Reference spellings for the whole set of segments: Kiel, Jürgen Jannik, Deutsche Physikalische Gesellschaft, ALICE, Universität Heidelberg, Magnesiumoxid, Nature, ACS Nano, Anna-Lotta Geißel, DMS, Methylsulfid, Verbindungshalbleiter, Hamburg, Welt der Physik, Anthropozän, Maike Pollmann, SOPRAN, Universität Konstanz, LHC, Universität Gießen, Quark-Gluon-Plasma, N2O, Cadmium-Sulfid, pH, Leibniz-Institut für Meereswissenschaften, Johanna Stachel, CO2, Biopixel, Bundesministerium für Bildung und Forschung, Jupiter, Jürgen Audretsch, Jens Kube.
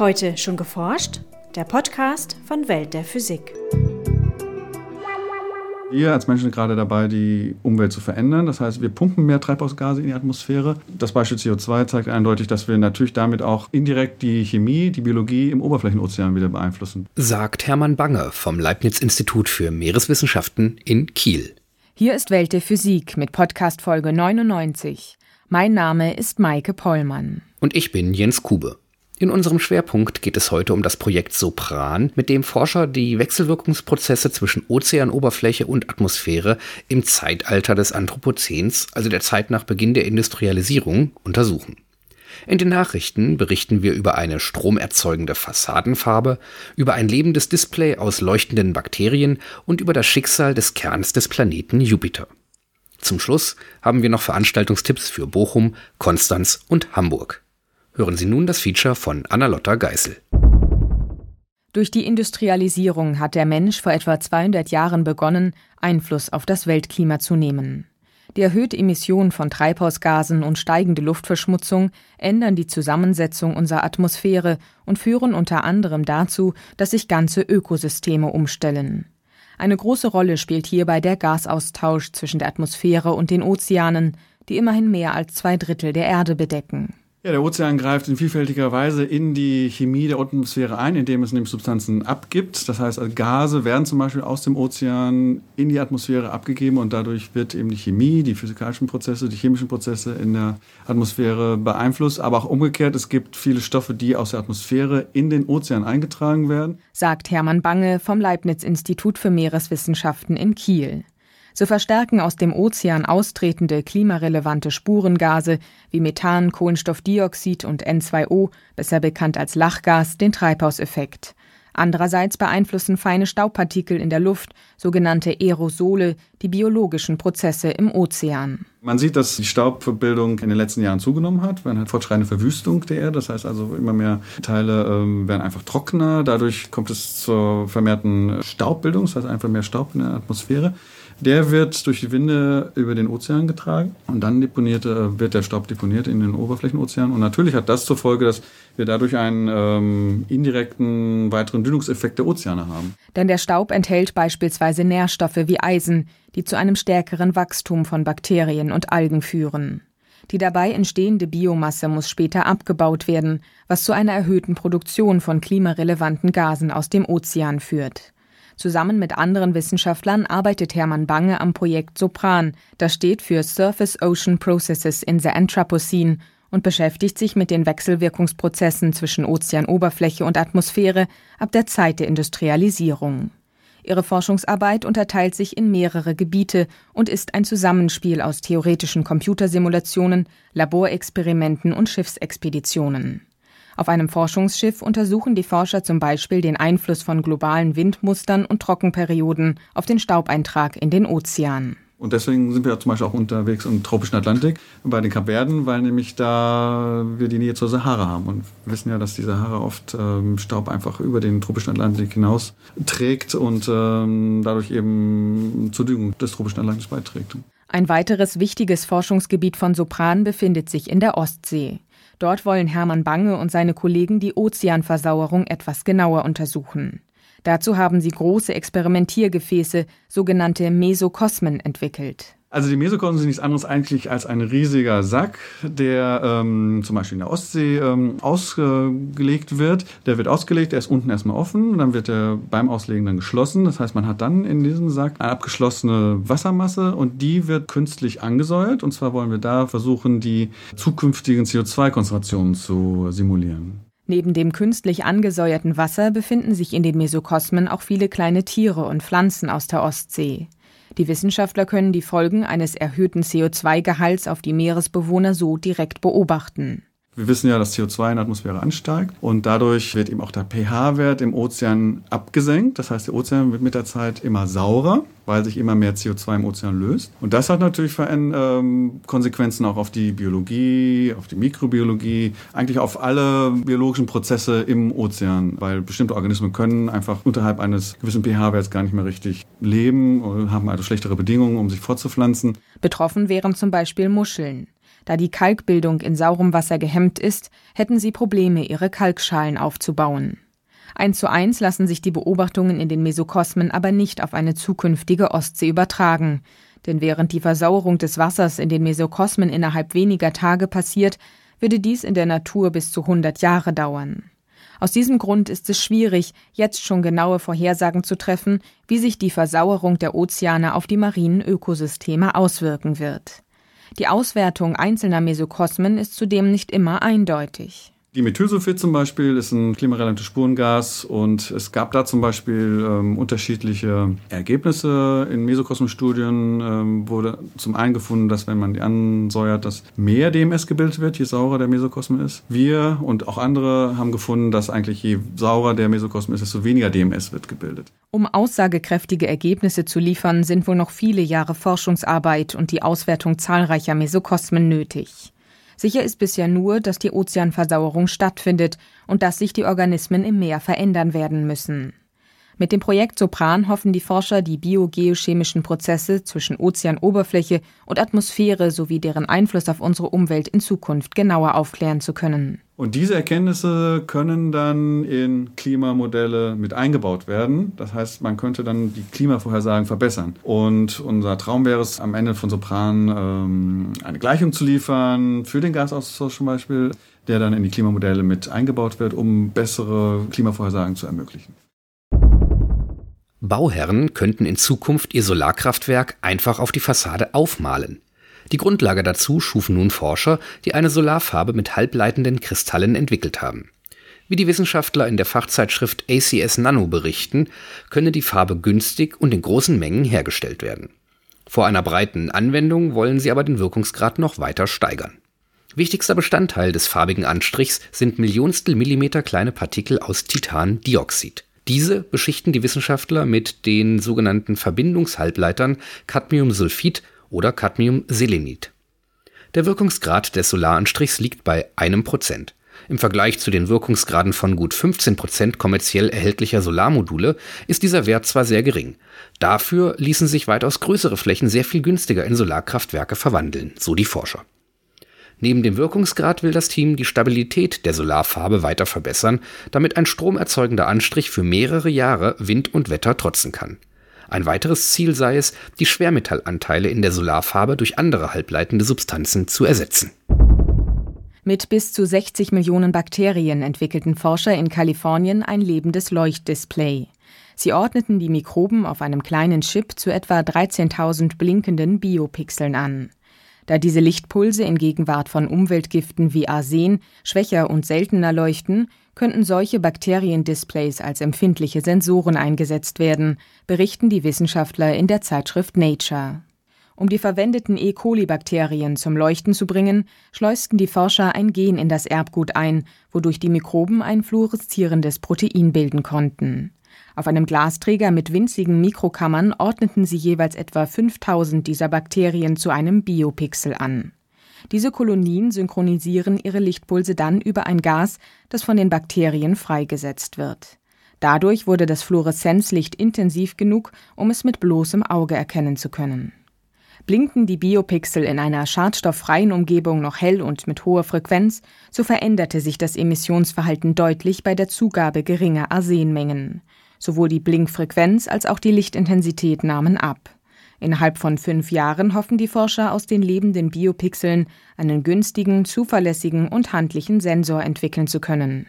Heute schon geforscht? Der Podcast von Welt der Physik. Wir als Menschen sind gerade dabei, die Umwelt zu verändern. Das heißt, wir pumpen mehr Treibhausgase in die Atmosphäre. Das Beispiel CO2 zeigt eindeutig, dass wir natürlich damit auch indirekt die Chemie, die Biologie im Oberflächenozean wieder beeinflussen. Sagt Hermann Bange vom Leibniz-Institut für Meereswissenschaften in Kiel. Hier ist Welt der Physik mit Podcast-Folge 99. Mein Name ist Maike Pollmann. Und ich bin Jens Kube. In unserem Schwerpunkt geht es heute um das Projekt SOPRAN, mit dem Forscher die Wechselwirkungsprozesse zwischen Ozeanoberfläche und Atmosphäre im Zeitalter des Anthropozäns, also der Zeit nach Beginn der Industrialisierung, untersuchen. In den Nachrichten berichten wir über eine stromerzeugende Fassadenfarbe, über ein lebendes Display aus leuchtenden Bakterien und über das Schicksal des Kerns des Planeten Jupiter. Zum Schluss haben wir noch Veranstaltungstipps für Bochum, Konstanz und Hamburg. Hören Sie nun das Feature von Anna-Lotta Geißel. Durch die Industrialisierung hat der Mensch vor etwa 200 Jahren begonnen, Einfluss auf das Weltklima zu nehmen. Die erhöhte Emission von Treibhausgasen und steigende Luftverschmutzung ändern die Zusammensetzung unserer Atmosphäre und führen unter anderem dazu, dass sich ganze Ökosysteme umstellen. Eine große Rolle spielt hierbei der Gasaustausch zwischen der Atmosphäre und den Ozeanen, die immerhin mehr als 2/3 der Erde bedecken. Ja, der Ozean greift in vielfältiger Weise in die Chemie der Atmosphäre ein, indem es nämlich Substanzen abgibt. Das heißt, Gase werden zum Beispiel aus dem Ozean in die Atmosphäre abgegeben und dadurch wird eben die Chemie, die physikalischen Prozesse, die chemischen Prozesse in der Atmosphäre beeinflusst. Aber auch umgekehrt, es gibt viele Stoffe, die aus der Atmosphäre in den Ozean eingetragen werden. Sagt Hermann Bange vom Leibniz-Institut für Meereswissenschaften in Kiel. So verstärken aus dem Ozean austretende klimarelevante Spurengase wie Methan, Kohlenstoffdioxid und N2O, besser bekannt als Lachgas, den Treibhauseffekt. Andererseits beeinflussen feine Staubpartikel in der Luft, sogenannte Aerosole, die biologischen Prozesse im Ozean. Man sieht, dass die Staubbildung in den letzten Jahren zugenommen hat. Wir haben halt fortschreitende Verwüstung der Erde. Das heißt also, immer mehr Teile werden einfach trockener. Dadurch kommt es zur vermehrten Staubbildung. Das heißt einfach mehr Staub in der Atmosphäre. Der wird durch die Winde über den Ozean getragen und dann wird der Staub deponiert in den Oberflächenozean. Und natürlich hat das zur Folge, dass wir dadurch einen indirekten weiteren Dünnungseffekt der Ozeane haben. Denn der Staub enthält beispielsweise Nährstoffe wie Eisen, die zu einem stärkeren Wachstum von Bakterien und Algen führen. Die dabei entstehende Biomasse muss später abgebaut werden, was zu einer erhöhten Produktion von klimarelevanten Gasen aus dem Ozean führt. Zusammen mit anderen Wissenschaftlern arbeitet Hermann Bange am Projekt SOPRAN, das steht für Surface Ocean Processes in the Anthropocene und beschäftigt sich mit den Wechselwirkungsprozessen zwischen Ozeanoberfläche und Atmosphäre ab der Zeit der Industrialisierung. Ihre Forschungsarbeit unterteilt sich in mehrere Gebiete und ist ein Zusammenspiel aus theoretischen Computersimulationen, Laborexperimenten und Schiffsexpeditionen. Auf einem Forschungsschiff untersuchen die Forscher zum Beispiel den Einfluss von globalen Windmustern und Trockenperioden auf den Staubeintrag in den Ozean. Und deswegen sind wir zum Beispiel auch unterwegs im tropischen Atlantik bei den Kapverden, weil nämlich da wir die Nähe zur Sahara haben. Und wir wissen ja, dass die Sahara oft Staub einfach über den tropischen Atlantik hinaus trägt und dadurch eben zur Düngung des tropischen Atlantiks beiträgt. Ein weiteres wichtiges Forschungsgebiet von SOPRAN befindet sich in der Ostsee. Dort wollen Hermann Bange und seine Kollegen die Ozeanversauerung etwas genauer untersuchen. Dazu haben sie große Experimentiergefäße, sogenannte Mesokosmen, entwickelt. Also die Mesokosmen sind nichts anderes eigentlich als ein riesiger Sack, der zum Beispiel in der Ostsee ausgelegt wird. Der wird ausgelegt, er ist unten erstmal offen, dann wird er beim Auslegen dann geschlossen. Das heißt, man hat dann in diesem Sack eine abgeschlossene Wassermasse und die wird künstlich angesäuert. Und zwar wollen wir da versuchen, die zukünftigen CO2-Konzentrationen zu simulieren. Neben dem künstlich angesäuerten Wasser befinden sich in den Mesokosmen auch viele kleine Tiere und Pflanzen aus der Ostsee. Die Wissenschaftler können die Folgen eines erhöhten CO2-Gehalts auf die Meeresbewohner so direkt beobachten. Wir wissen ja, dass CO2 in der Atmosphäre ansteigt und dadurch wird eben auch der pH-Wert im Ozean abgesenkt. Das heißt, der Ozean wird mit der Zeit immer saurer, weil sich immer mehr CO2 im Ozean löst. Und das hat natürlich Konsequenzen auch auf die Biologie, auf die Mikrobiologie, eigentlich auf alle biologischen Prozesse im Ozean, weil bestimmte Organismen können einfach unterhalb eines gewissen pH-Werts gar nicht mehr richtig leben und haben also schlechtere Bedingungen, um sich fortzupflanzen. Betroffen wären zum Beispiel Muscheln. Da die Kalkbildung in saurem Wasser gehemmt ist, hätten sie Probleme, ihre Kalkschalen aufzubauen. 1:1 lassen sich die Beobachtungen in den Mesokosmen aber nicht auf eine zukünftige Ostsee übertragen. Denn während die Versauerung des Wassers in den Mesokosmen innerhalb weniger Tage passiert, würde dies in der Natur bis zu 100 Jahre dauern. Aus diesem Grund ist es schwierig, jetzt schon genaue Vorhersagen zu treffen, wie sich die Versauerung der Ozeane auf die marinen Ökosysteme auswirken wird. Die Auswertung einzelner Mesokosmen ist zudem nicht immer eindeutig. Die Methylsulfid zum Beispiel ist ein klimarelevantes Spurengas und es gab da zum Beispiel unterschiedliche Ergebnisse in Mesokosmenstudien. Wurde zum einen gefunden, dass wenn man die ansäuert, dass mehr DMS gebildet wird, je saurer der Mesokosmen ist. Wir und auch andere haben gefunden, dass eigentlich je saurer der Mesokosmen ist, desto weniger DMS wird gebildet. Um aussagekräftige Ergebnisse zu liefern, sind wohl noch viele Jahre Forschungsarbeit und die Auswertung zahlreicher Mesokosmen nötig. Sicher ist bisher nur, dass die Ozeanversauerung stattfindet und dass sich die Organismen im Meer verändern werden müssen. Mit dem Projekt SOPRAN hoffen die Forscher, die biogeochemischen Prozesse zwischen Ozeanoberfläche und Atmosphäre sowie deren Einfluss auf unsere Umwelt in Zukunft genauer aufklären zu können. Und diese Erkenntnisse können dann in Klimamodelle mit eingebaut werden. Das heißt, man könnte dann die Klimavorhersagen verbessern. Und unser Traum wäre es, am Ende von SOPRAN eine Gleichung zu liefern, für den Gasaustausch zum Beispiel, der dann in die Klimamodelle mit eingebaut wird, um bessere Klimavorhersagen zu ermöglichen. Bauherren könnten in Zukunft ihr Solarkraftwerk einfach auf die Fassade aufmalen. Die Grundlage dazu schufen nun Forscher, die eine Solarfarbe mit halbleitenden Kristallen entwickelt haben. Wie die Wissenschaftler in der Fachzeitschrift ACS Nano berichten, könne die Farbe günstig und in großen Mengen hergestellt werden. Vor einer breiten Anwendung wollen sie aber den Wirkungsgrad noch weiter steigern. Wichtigster Bestandteil des farbigen Anstrichs sind Millionstel Millimeter kleine Partikel aus Titandioxid. Diese beschichten die Wissenschaftler mit den sogenannten Verbindungshalbleitern Cadmium-Sulfid oder Cadmium-Selenid. Der Wirkungsgrad des Solaranstrichs liegt bei 1%. Im Vergleich zu den Wirkungsgraden von gut 15% kommerziell erhältlicher Solarmodule ist dieser Wert zwar sehr gering. Dafür ließen sich weitaus größere Flächen sehr viel günstiger in Solarkraftwerke verwandeln, so die Forscher. Neben dem Wirkungsgrad will das Team die Stabilität der Solarfarbe weiter verbessern, damit ein stromerzeugender Anstrich für mehrere Jahre Wind und Wetter trotzen kann. Ein weiteres Ziel sei es, die Schwermetallanteile in der Solarfarbe durch andere halbleitende Substanzen zu ersetzen. Mit bis zu 60 Millionen Bakterien entwickelten Forscher in Kalifornien ein lebendes Leuchtdisplay. Sie ordneten die Mikroben auf einem kleinen Chip zu etwa 13.000 blinkenden Biopixeln an. Da diese Lichtpulse in Gegenwart von Umweltgiften wie Arsen schwächer und seltener leuchten, könnten solche Bakteriendisplays als empfindliche Sensoren eingesetzt werden, berichten die Wissenschaftler in der Zeitschrift Nature. Um die verwendeten E. coli-Bakterien zum Leuchten zu bringen, schleusten die Forscher ein Gen in das Erbgut ein, wodurch die Mikroben ein fluoreszierendes Protein bilden konnten. Auf einem Glasträger mit winzigen Mikrokammern ordneten sie jeweils etwa 5000 dieser Bakterien zu einem Biopixel an. Diese Kolonien synchronisieren ihre Lichtpulse dann über ein Gas, das von den Bakterien freigesetzt wird. Dadurch wurde das Fluoreszenzlicht intensiv genug, um es mit bloßem Auge erkennen zu können. Blinken die Biopixel in einer schadstofffreien Umgebung noch hell und mit hoher Frequenz, so veränderte sich das Emissionsverhalten deutlich bei der Zugabe geringer Arsenmengen. Sowohl die Blinkfrequenz als auch die Lichtintensität nahmen ab. Innerhalb von 5 Jahren hoffen die Forscher, aus den lebenden Biopixeln einen günstigen, zuverlässigen und handlichen Sensor entwickeln zu können.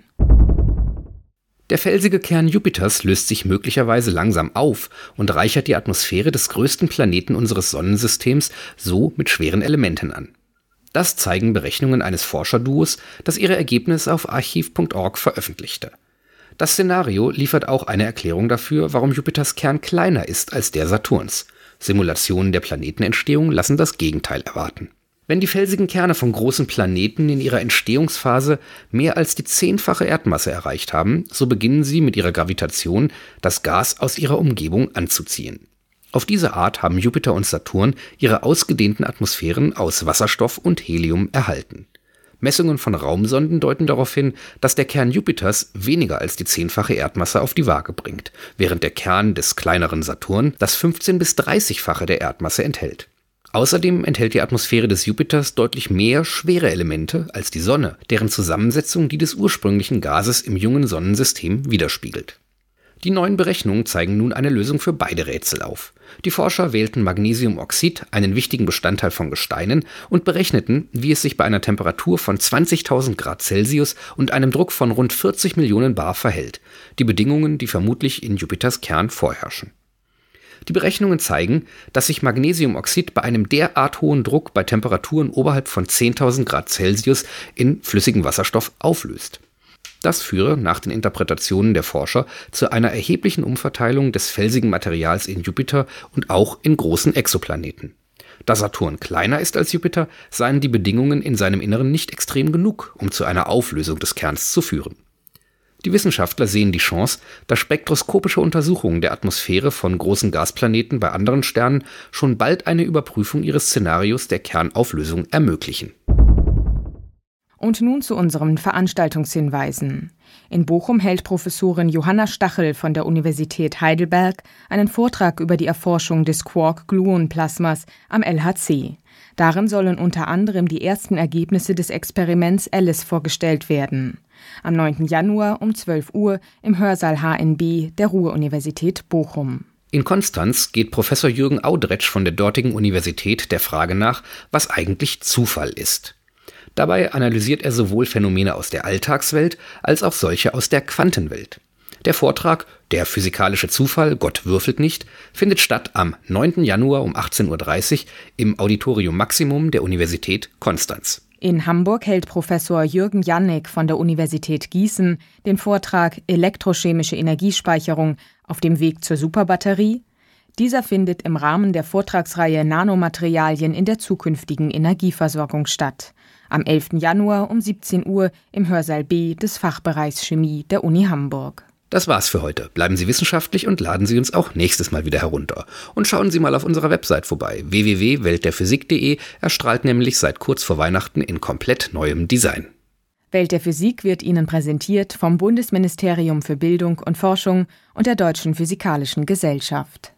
Der felsige Kern Jupiters löst sich möglicherweise langsam auf und reichert die Atmosphäre des größten Planeten unseres Sonnensystems so mit schweren Elementen an. Das zeigen Berechnungen eines Forscherduos, das ihre Ergebnisse auf archiv.org veröffentlichte. Das Szenario liefert auch eine Erklärung dafür, warum Jupiters Kern kleiner ist als der Saturns. Simulationen der Planetenentstehung lassen das Gegenteil erwarten. Wenn die felsigen Kerne von großen Planeten in ihrer Entstehungsphase mehr als die 10-fache Erdmasse erreicht haben, so beginnen sie mit ihrer Gravitation, das Gas aus ihrer Umgebung anzuziehen. Auf diese Art haben Jupiter und Saturn ihre ausgedehnten Atmosphären aus Wasserstoff und Helium erhalten. Messungen von Raumsonden deuten darauf hin, dass der Kern Jupiters weniger als die 10-fache Erdmasse auf die Waage bringt, während der Kern des kleineren Saturn das 15- bis 30-fache der Erdmasse enthält. Außerdem enthält die Atmosphäre des Jupiters deutlich mehr schwere Elemente als die Sonne, deren Zusammensetzung die des ursprünglichen Gases im jungen Sonnensystem widerspiegelt. Die neuen Berechnungen zeigen nun eine Lösung für beide Rätsel auf. Die Forscher wählten Magnesiumoxid, einen wichtigen Bestandteil von Gesteinen, und berechneten, wie es sich bei einer Temperatur von 20.000 Grad Celsius und einem Druck von rund 40 Millionen Bar verhält, die Bedingungen, die vermutlich in Jupiters Kern vorherrschen. Die Berechnungen zeigen, dass sich Magnesiumoxid bei einem derart hohen Druck bei Temperaturen oberhalb von 10.000 Grad Celsius in flüssigen Wasserstoff auflöst. Das führe nach den Interpretationen der Forscher zu einer erheblichen Umverteilung des felsigen Materials in Jupiter und auch in großen Exoplaneten. Da Saturn kleiner ist als Jupiter, seien die Bedingungen in seinem Inneren nicht extrem genug, um zu einer Auflösung des Kerns zu führen. Die Wissenschaftler sehen die Chance, dass spektroskopische Untersuchungen der Atmosphäre von großen Gasplaneten bei anderen Sternen schon bald eine Überprüfung ihres Szenarios der Kernauflösung ermöglichen. Und nun zu unseren Veranstaltungshinweisen. In Bochum hält Professorin Johanna Stachel von der Universität Heidelberg einen Vortrag über die Erforschung des Quark-Gluon-Plasmas am LHC. Darin sollen unter anderem die ersten Ergebnisse des Experiments ALICE vorgestellt werden. Am 9. Januar um 12 Uhr im Hörsaal HNB der Ruhr-Universität Bochum. In Konstanz geht Professor Jürgen Audretsch von der dortigen Universität der Frage nach, was eigentlich Zufall ist. Dabei analysiert er sowohl Phänomene aus der Alltagswelt als auch solche aus der Quantenwelt. Der Vortrag »Der physikalische Zufall, Gott würfelt nicht« findet statt am 9. Januar um 18.30 Uhr im Auditorium Maximum der Universität Konstanz. In Hamburg hält Professor Jürgen Jannik von der Universität Gießen den Vortrag »Elektrochemische Energiespeicherung auf dem Weg zur Superbatterie«. Dieser findet im Rahmen der Vortragsreihe »Nanomaterialien in der zukünftigen Energieversorgung« statt. Am 11. Januar um 17 Uhr im Hörsaal B des Fachbereichs Chemie der Uni Hamburg. Das war's für heute. Bleiben Sie wissenschaftlich und laden Sie uns auch nächstes Mal wieder herunter. Und schauen Sie mal auf unserer Website vorbei. www.weltderphysik.de erstrahlt nämlich seit kurz vor Weihnachten in komplett neuem Design. Welt der Physik wird Ihnen präsentiert vom Bundesministerium für Bildung und Forschung und der Deutschen Physikalischen Gesellschaft.